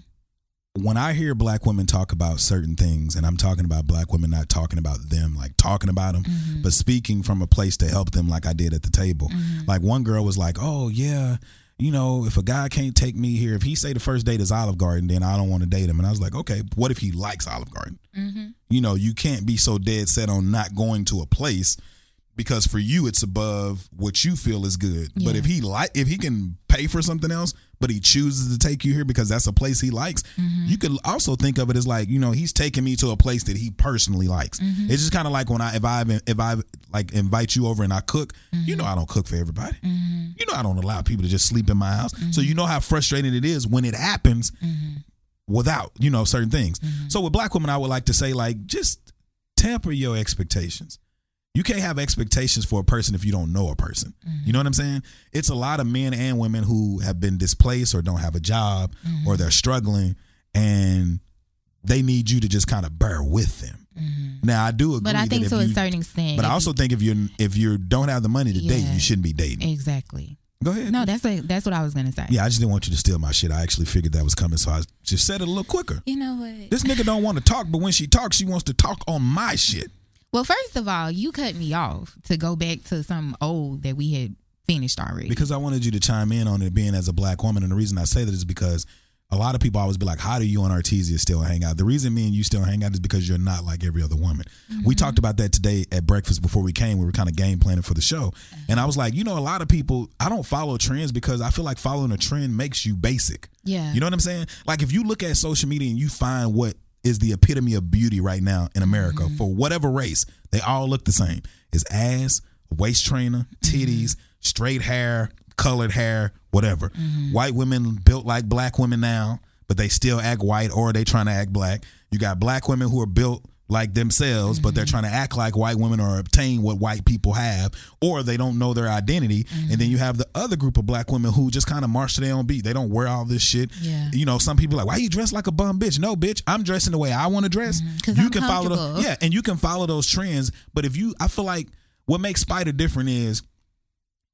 When I hear black women talk about certain things, and I'm talking about black women, not talking about them, like talking about them, mm-hmm. but speaking from a place to help them like I did at the table. Mm-hmm. Like one girl was like, oh, yeah. You know, if a guy can't take me here, if he say the first date is Olive Garden, then I don't want to date him. And I was like, okay, what if he likes Olive Garden? Mm-hmm. You know, you can't be so dead set on not going to a place because for you it's above what you feel is good. Yeah. But if he can pay for something else, but he chooses to take you here because that's a place he likes, mm-hmm. you could also think of it as like, you know, he's taking me to a place that he personally likes. Mm-hmm. It's just kind of like when if I like invite you over and I cook, mm-hmm. you know I don't cook for everybody. Mm-hmm. You know I don't allow people to just sleep in my house. Mm-hmm. So you know how frustrating it is when it happens mm-hmm. without, you know, certain things. Mm-hmm. So with black women, I would like to say, like, just temper your expectations. You can't have expectations for a person if you don't know a person. Mm-hmm. You know what I'm saying? It's a lot of men and women who have been displaced or don't have a job mm-hmm. or they're struggling and they need you to just kind of bear with them. Mm-hmm. Now, I do agree. But I think to a certain extent. But I also think if you don't have the money to date, you shouldn't be dating. Exactly. Go ahead. No, that's what I was going to say. Yeah, I just didn't want you to steal my shit. I actually figured that was coming, so I just said it a little quicker. You know what? This nigga don't want to talk, but when she talks, she wants to talk on my shit. Well, first of all, you cut me off to go back to something old that we had finished already. Because I wanted you to chime in on it being as a black woman. And the reason I say that is because a lot of people always be like, how do you and Artesia still hang out? The reason me and you still hang out is because you're not like every other woman. Mm-hmm. We talked about that today at breakfast before we came. We were kind of game planning for the show. Mm-hmm. And I was like, you know, a lot of people, I don't follow trends because I feel like following a trend makes you basic. Yeah. You know what I'm saying? Like if you look at social media and you find what is the epitome of beauty right now in America mm-hmm. for whatever race. They all look the same. It's ass, waist trainer, titties, mm-hmm. straight hair, colored hair, whatever. Mm-hmm. White women built like black women now, but they still act white or they trying to act black. You got black women who are built like themselves, mm-hmm. but they're trying to act like white women or obtain what white people have, or they don't know their identity. Mm-hmm. And then you have the other group of black women who just kind of march to their own beat. They don't wear all this shit. Yeah. You know, some people are like, why you dress like a bum bitch? No, bitch, I'm dressing the way I want to dress. Mm-hmm. You can follow those, yeah, and you can follow those trends. But if you, I feel like what makes Spider different is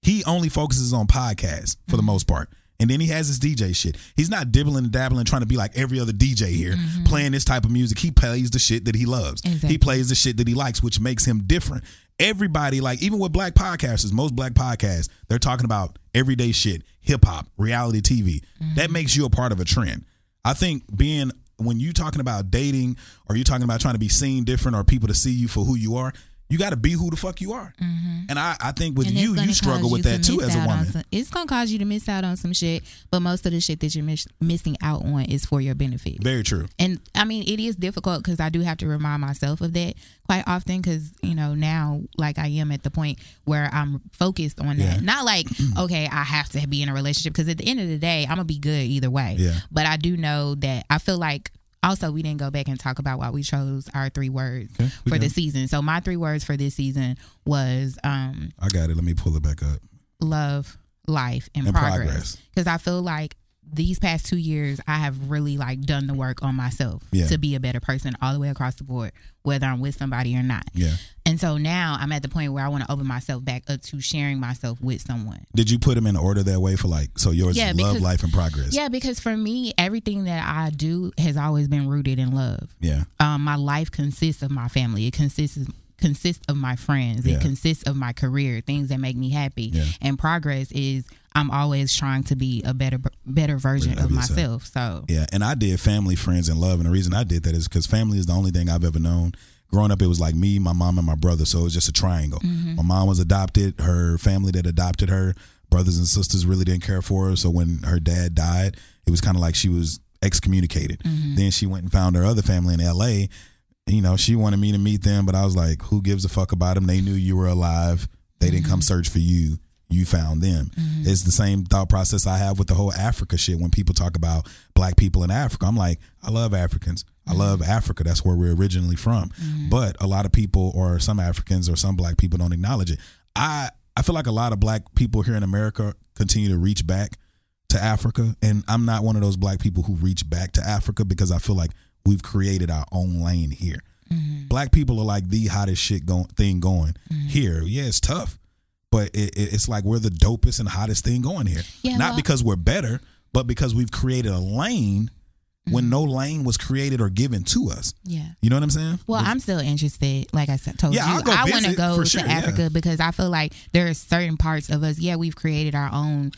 he only focuses on podcasts for mm-hmm. the most part. And then he has his DJ shit. He's not dibbling and dabbling trying to be like every other DJ here mm-hmm. playing this type of music. He plays the shit that he loves. Exactly. He plays the shit that he likes, which makes him different. Everybody, like even with black podcasters, most black podcasts, they're talking about everyday shit, hip hop, reality TV. Mm-hmm. That makes you a part of a trend. I think being when you're talking about dating or you're talking about trying to be seen different or people to see you for who you are, you got to be who the fuck you are. Mm-hmm. And I think with you struggle with that too as a woman. It's going to cause you to miss out on some shit, but most of the shit that you're missing out on is for your benefit. Very true. And I mean, it is difficult because I do have to remind myself of that quite often because, you know, now like I am at the point where I'm focused on that. Yeah. Not like, okay, I have to be in a relationship because at the end of the day, I'm going to be good either way. Yeah. But I do know that I feel like also, we didn't go back and talk about why we chose our three words for the season. So my three words for this season was... I got it. Let me pull it back up. Love, life, and progress. Because I feel like these past 2 years, I have really like done the work on myself to be a better person all the way across the board, whether I'm with somebody or not. Yeah. And so now I'm at the point where I want to open myself back up to sharing myself with someone. Did you put them in order that way for like, so yours is love, life, and progress? Yeah, because for me, everything that I do has always been rooted in love. Yeah. My life consists of my family. It consists of my friends. Yeah. It consists of my career, things that make me happy. Yeah. And progress is I'm always trying to be a better version of myself. So yeah, and I did family, friends, and love. And the reason I did that is because family is the only thing I've ever known. Growing up, it was like me, my mom, and my brother. So it was just a triangle. Mm-hmm. My mom was adopted. Her family that adopted her, brothers and sisters, really didn't care for her. So when her dad died, it was kind of like she was excommunicated. Mm-hmm. Then she went and found her other family in L.A., you know, she wanted me to meet them, but I was like, who gives a fuck about them? They knew you were alive. They didn't come search for you. You found them. Mm-hmm. It's the same thought process I have with the whole Africa shit. When people talk about black people in Africa, I'm like, I love Africans. I love Africa. That's where we're originally from. Mm-hmm. But a lot of people, or some Africans or some black people, don't acknowledge it. I feel like a lot of black people here in America continue to reach back to Africa. And I'm not one of those black people who reach back to Africa, because I feel like we've created our own lane here. Mm-hmm. Black people are like the hottest shit going mm-hmm. here. Yeah, it's tough, but it's like we're the dopest and hottest thing going here. Yeah, not because we're better, but because we've created a lane when no lane was created or given to us. Yeah. You know what I'm saying? Well, I'm still interested. Like I told you, I want to go to Africa because I feel like there are certain parts of us. Yeah, we've created our own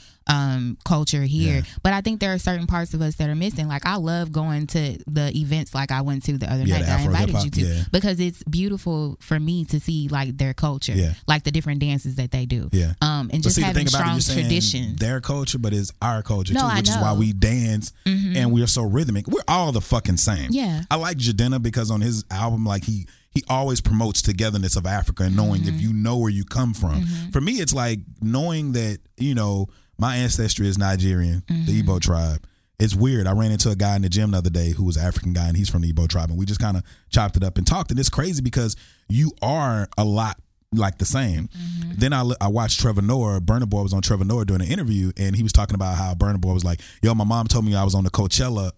culture here, but I think there are certain parts of us that are missing. Like, I love going to the events like I went to the other night that I invited you to because it's beautiful for me to see like their culture, like the different dances that they do. Yeah. And just having strong tradition. Their culture, but it's our culture too, which is why we dance and we are so rhythmic. We're all the fucking same. Yeah. I like Jidenna because on his album, like he always promotes togetherness of Africa and knowing if you know where you come from. Mm-hmm. For me, it's like knowing that, you know, my ancestry is Nigerian, the Igbo tribe. It's weird. I ran into a guy in the gym the other day who was an African guy, and he's from the Igbo tribe. And we just kind of chopped it up and talked. And it's crazy because you are a lot like the same. Mm-hmm. Then I watched Trevor Noah. Burna Boy was on Trevor Noah during an interview, and he was talking about how Burna Boy was like, yo, my mom told me I was on the Coachella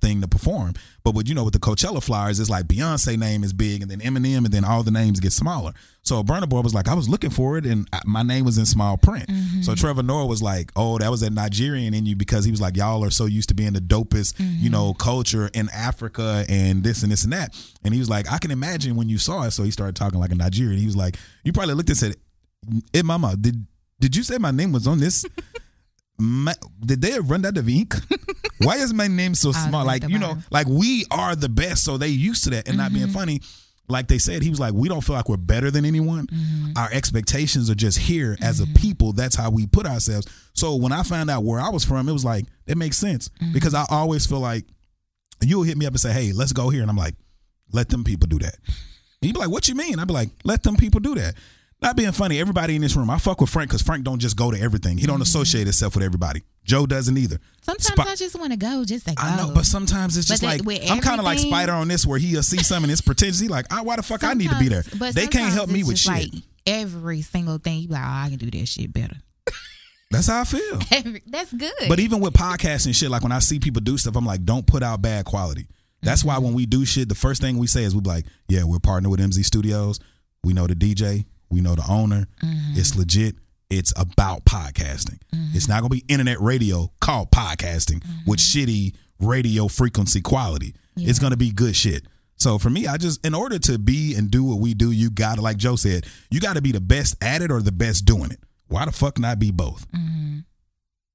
thing to perform. But what you know with the Coachella flyers, it's like Beyonce name is big, and then Eminem, and then all the names get smaller. So Burna Boy was like, I was looking for it, and my name was in small print. Mm-hmm. So Trevor Noah was like, oh, that was a Nigerian in you, because he was like, y'all are so used to being the dopest, you know, culture in Africa and this and this and that. And he was like, I can imagine when you saw it. So he started talking like a Nigerian. He was like, you probably looked and said, hey, mama, did you say my name was on this? Did they run that of ink? Why is my name so small? Like, you know, like we are the best. So they used to that and not being funny. Like they said, he was like, we don't feel like we're better than anyone. Mm-hmm. Our expectations are just here as a people. That's how we put ourselves. So when I found out where I was from, it was like, it makes sense. Mm-hmm. Because I always feel like you'll hit me up and say, hey, let's go here. And I'm like, let them people do that. And you'd be like, what you mean? I'd be like, let them people do that. Not being funny, everybody in this room, I fuck with Frank because Frank don't just go to everything. He don't associate himself with everybody. Joe doesn't either. Sometimes I just want to go just to go. I know, but sometimes it's just like, I'm kind of like Spider on this where he'll see something and it's pretentious. He's like, why the fuck I need to be there? But they can't help me with shit. Like every single thing, you be like, I can do that shit better. That's how I feel. That's good. But even with podcasts and shit, like when I see people do stuff, I'm like, don't put out bad quality. That's why when we do shit, the first thing we say is we be like, yeah, we're partnered with MZ Studios. We know the DJ. We know the owner. It's legit. It's about podcasting. It's not going to be internet radio called podcasting with shitty radio frequency quality. Yeah. It's going to be good shit. So for me, I just, in order to be and do what we do, you got to, like Joe said, you got to be the best at it or the best doing it. Why the fuck not be both?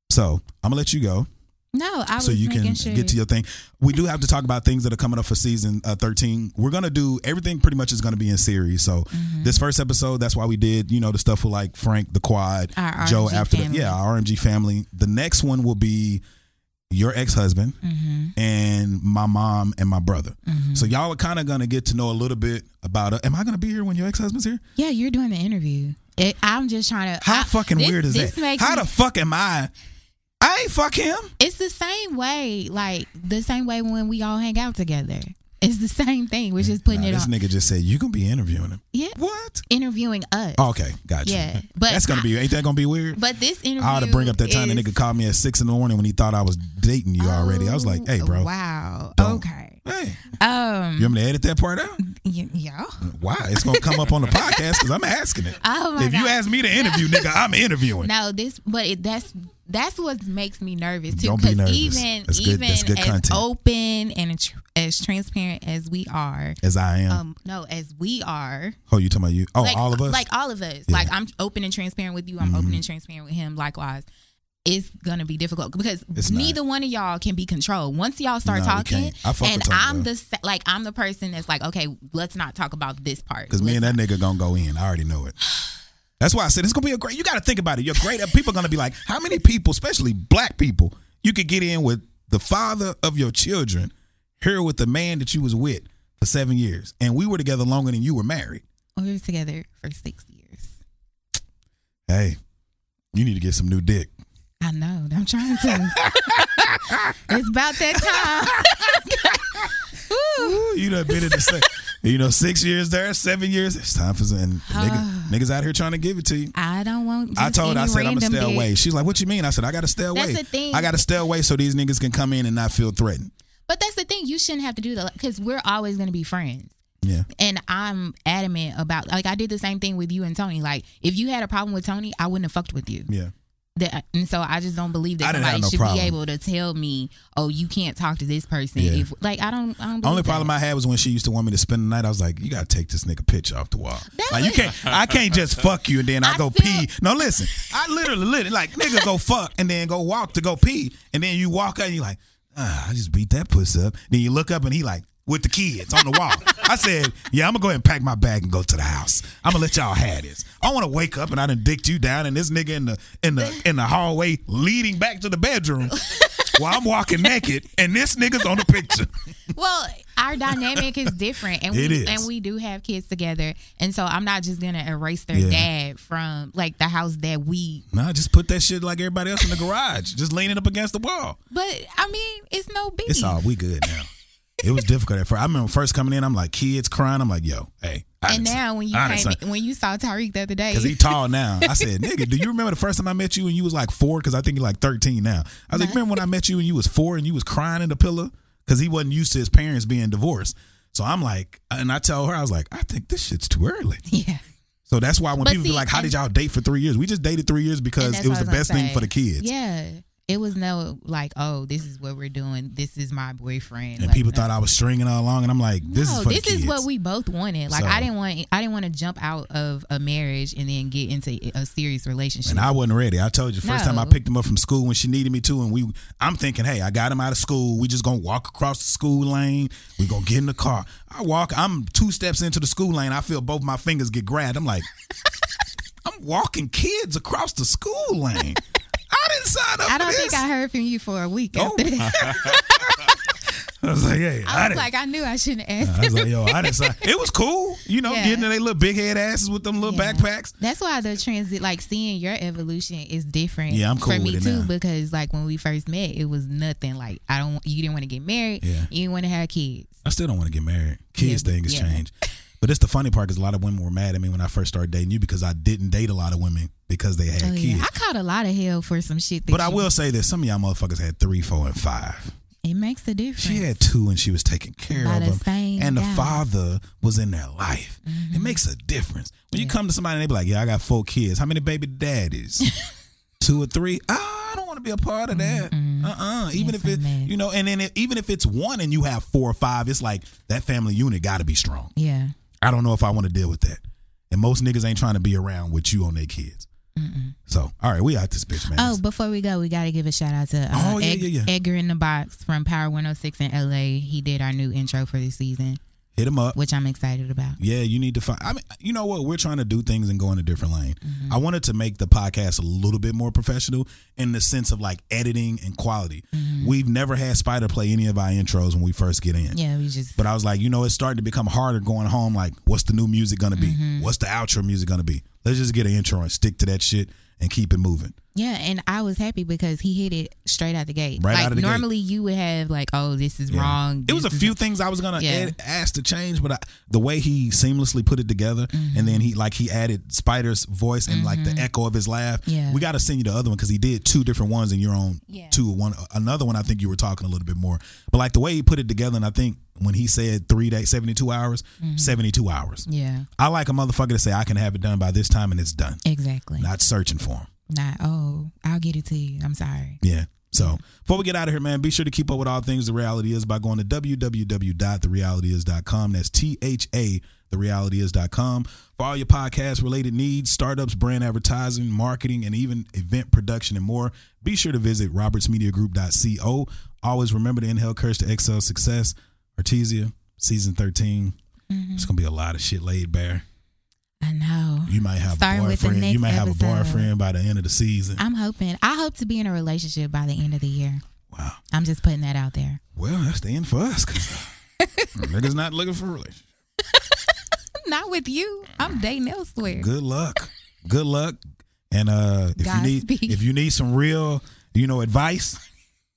So I'm going to let you go. No, I was so you can get to your thing. We do have to talk about things that are coming up for season 13. We're going to do everything pretty much is going to be in series. So this first episode, that's why we did, you know, the stuff with like Frank, the Quad, our Joe RMG after family. Our RMG family. The next one will be your ex-husband and my mom and my brother. So y'all are kind of going to get to know a little bit about am I going to be here when your ex-husband's here? Yeah, you're doing the interview. I'm just trying to. How fucking weird is that? How the fuck am I ain't fuck him. It's the same way when we all hang out together. It's the same thing. We're just putting it on. This nigga just said, you going to be interviewing him. Yeah. What? Interviewing us. Oh, okay. Gotcha. Yeah. But that's going to be, ain't that going to be weird? But this interview, I ought to bring up that time the nigga called me at 6 in the morning when he thought I was dating you already. I was like, hey, bro. Wow. Don't. Okay. Hey. You want me to edit that part out? Yeah. Why? It's going to come up on the podcast because I'm asking it. Oh, my God. If you ask me to interview, nigga, I'm interviewing. No, this, but that's what makes me nervous too. Don't be nervous. Even as open and as transparent as we are, as I am. No, as we are. Oh, you talking about you? Oh, like, all of us. Like all of us. Yeah. Like I'm open and transparent with you. I'm open and transparent with him. Likewise, it's gonna be difficult because neither one of y'all can be controlled. Once y'all start talking, and I'm the person that's like, okay, let's not talk about this part because me and that nigga gonna go in. I already know it. That's why I said it's going to be a great... You got to think about it. You're great. People are going to be like, how many people, especially black people, you could get in with the father of your children here with the man that you was with for 7 years. And we were together longer than you were married. We were together for 6 years. Hey, you need to get some new dick. I know. I'm trying to. It's about that time. Ooh, you done been in the same... You know, 6 years there, 7 years. It's time for some. And niggas out here trying to give it to you. I don't want. I told her, I said, I'm going to stay away. She's like, what you mean? I said, I got to stay away. That's the thing. I got to stay away so these niggas can come in and not feel threatened. But that's the thing. You shouldn't have to do that because we're always going to be friends. Yeah. And I'm adamant about, like, I did the same thing with you and Tony. Like, if you had a problem with Tony, I wouldn't have fucked with you. Yeah. And so I just don't believe that somebody should be able to tell me, oh, you can't talk to this person. Yeah. If like I don't. Only problem I had was when she used to want me to spend the night. I was like, you gotta take this nigga picture off the wall. Like you can't. I can't just fuck you and then I go pee. No, listen. I literally like nigga go fuck and then go walk to go pee and then you walk out and you like, I just beat that pussy up. Then you look up and he like. With the kids on the wall. I said, yeah, I'm going to go ahead and pack my bag and go to the house. I'm going to let y'all have this. I don't want to wake up and I done dicked you down and this nigga in the hallway leading back to the bedroom while I'm walking naked and this nigga's on the picture. Well, our dynamic is different and we do have kids together. And so I'm not just going to erase their dad from like the house that we. Nah, just put that shit like everybody else in the garage. Just leaning up against the wall. But I mean, it's no big. It's all we good now. It was difficult at first. I remember first coming in, I'm like, kids crying. I'm like, yo, hey. And now when you saw Tyreek the other day. Because he tall now. I said, nigga, do you remember the first time I met you and you was like 4? Because I think you're like 13 now. I was like, remember when I met you and you was 4 and you was crying in the pillow? Because he wasn't used to his parents being divorced. So I'm like, and I tell her, I was like, I think this shit's too early. Yeah. So that's why people be like, how did y'all date for 3 years? We just dated 3 years because it was the best thing for the kids. Yeah. It was no, like, oh, this is what we're doing. This is my boyfriend. And like, people thought I was stringing all along. And I'm like, this is what we both wanted. Like, so, I didn't want to jump out of a marriage and then get into a serious relationship. And I wasn't ready. I told you, first time I picked him up from school when she needed me to. And I'm thinking, hey, I got him out of school. We just going to walk across the school lane. We going to get in the car. I'm 2 steps into the school lane. I feel both my fingers get grabbed. I'm like, I'm walking kids across the school lane. I didn't sign up. I don't think I heard from you for a week after that. I was like, hey. I knew I shouldn't ask. I was like, yo, I didn't sign. It was cool, you know, getting to their little big head asses with them little backpacks. That's why the transit, like seeing your evolution is different. Yeah, I'm cool for me with it too now. Because like when we first met, it was nothing. Like you didn't want to get married. Yeah. You didn't want to have kids. I still don't want to get married. Kids thing has changed. But it's the funny part because a lot of women were mad at me when I first started dating you because I didn't date a lot of women because they had kids. I caught a lot of hell for some shit. But I will say this. Some of y'all motherfuckers had 3, 4, and 5. It makes a difference. She had 2 and she was taking care of them. And the father was in their life. Mm-hmm. It makes a difference. When you come to somebody and they be like, yeah, I got 4 kids. How many baby daddies? 2 or 3? I don't want to be a part of that. Mm-hmm. Even if it's, you know, and then even if it's 1 and you have 4 or 5, it's like that family unit got to be strong. Yeah. I don't know if I want to deal with that. And most niggas ain't trying to be around with you on their kids. Mm-mm. So, all right, we out this bitch, man. Oh, before we go, we got to give a shout out to Edgar in the Box from Power 106 in LA. He did our new intro for this season. Hit him up. Which I'm excited about. Yeah, you need to find. I mean, you know what? We're trying to do things and go in a different lane. Mm-hmm. I wanted to make the podcast a little bit more professional in the sense of like editing and quality. Mm-hmm. We've never had Spider play any of our intros when we first get in. Yeah, we just. But I was like, you know, it's starting to become harder going home. Like, what's the new music going to be? Mm-hmm. What's the outro music going to be? Let's just get an intro and stick to that shit and keep it moving. Yeah, and I was happy because he hit it straight out the gate. Right, like, out of the normally gate. You would have like, oh, this is wrong. It was a few things I was going to ask to change, but the way he seamlessly put it together, and then he added Spider's voice and like the echo of his laugh. Yeah. We got to send you the other one because he did two different ones and you're on two. Another one I think you were talking a little bit more. But like the way he put it together, and I think when he said 3 days, 72 hours, 72 hours. Yeah. I like a motherfucker to say, I can have it done by this time and it's done. Exactly. Not searching for him. Not, oh, I'll get it to you. I'm sorry. Yeah. So before we get out of here, man, be sure to keep up with all things The Reality Is by going to www.therealityis.com. That's THA, therealityis.com. For all your podcast related needs, startups, brand advertising, marketing, and even event production and more, be sure to visit robertsmediagroup.co. Always remember to inhale courage to exhale success. Artesia, season 13. It's going to be a lot of shit laid bare. I know. You might have a boyfriend. You might have a boyfriend by the end of the season. I'm hoping. I hope to be in a relationship by the end of the year. Wow. I'm just putting that out there. Well, that's the end for us. Niggas not looking for a relationship. Not with you. I'm dating elsewhere. Good luck. Good luck. And if you need some real, advice,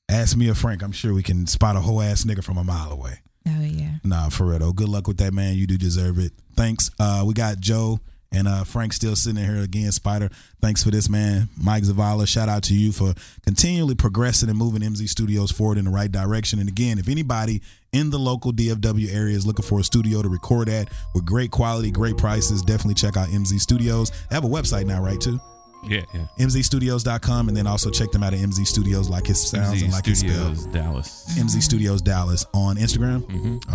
ask me or Frank. I'm sure we can spot a whole ass nigga from a mile away. Oh, yeah. Nah, for real though. Good luck with that, man. You do deserve it. Thanks. We got Joe and Frank still sitting here again. Spider, thanks for this, man. Mike Zavala, shout out to you for continually progressing and moving MZ Studios forward in the right direction. And again, if anybody in the local DFW area is looking for a studio to record at with great quality, great prices, definitely check out MZ Studios. They have a website now, right, too? Yeah. MZstudios.com, and then also check them out at MZ Studios, like his sounds MZ and like Studios, his spell. Dallas. MZ Studios Dallas on Instagram.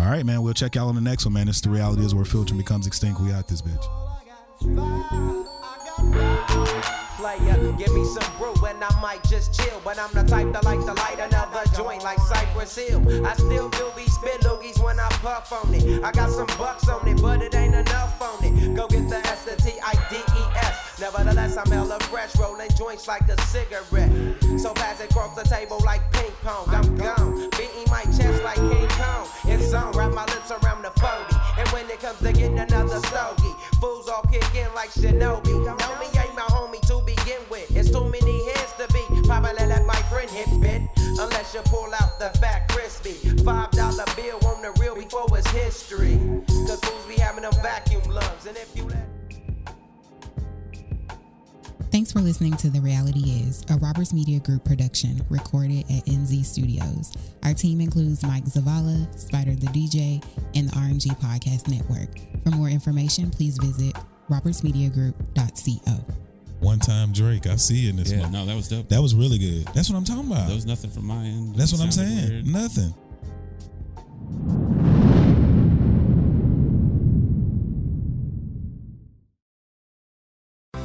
All right, man. We'll check y'all on the next one, man. It's The Reality Is where filtering becomes extinct. We out this bitch. Player, give me some brew and I might just chill. But I'm the type that like to light another joint like Cypress Hill. I still do these spit loogies when I puff on it. I got some bucks on it, but it ain't enough on it. Go get the S, the T.I.D.E.S. Nevertheless, I'm hella fresh, rolling joints like a cigarette. So pass it across the table like ping pong. I'm gone, beating my chest like King Kong. It's on, wrap my lips around the 40. And when it comes to getting another stogie, fools all kick in like Shinobi. Know me ain't my homie to begin with. It's too many hands to be. Probably let my friend hit bit. Unless you pull out the fat crispy. $5 bill on the real before it's history. Cause fools be having them vacuum lungs. And if you let... Thanks for listening to The Reality Is, a Roberts Media Group production recorded at MZ Studios. Our team includes Mike Zavala, Spider the DJ, and the RMG Podcast Network. For more information, please visit robertsmediagroup.co. One Time Drake, I see you in this one. Yeah, no, that was dope. That was really good. That's what I'm talking about. There was nothing from my end. That's what I'm saying. Weird. Nothing.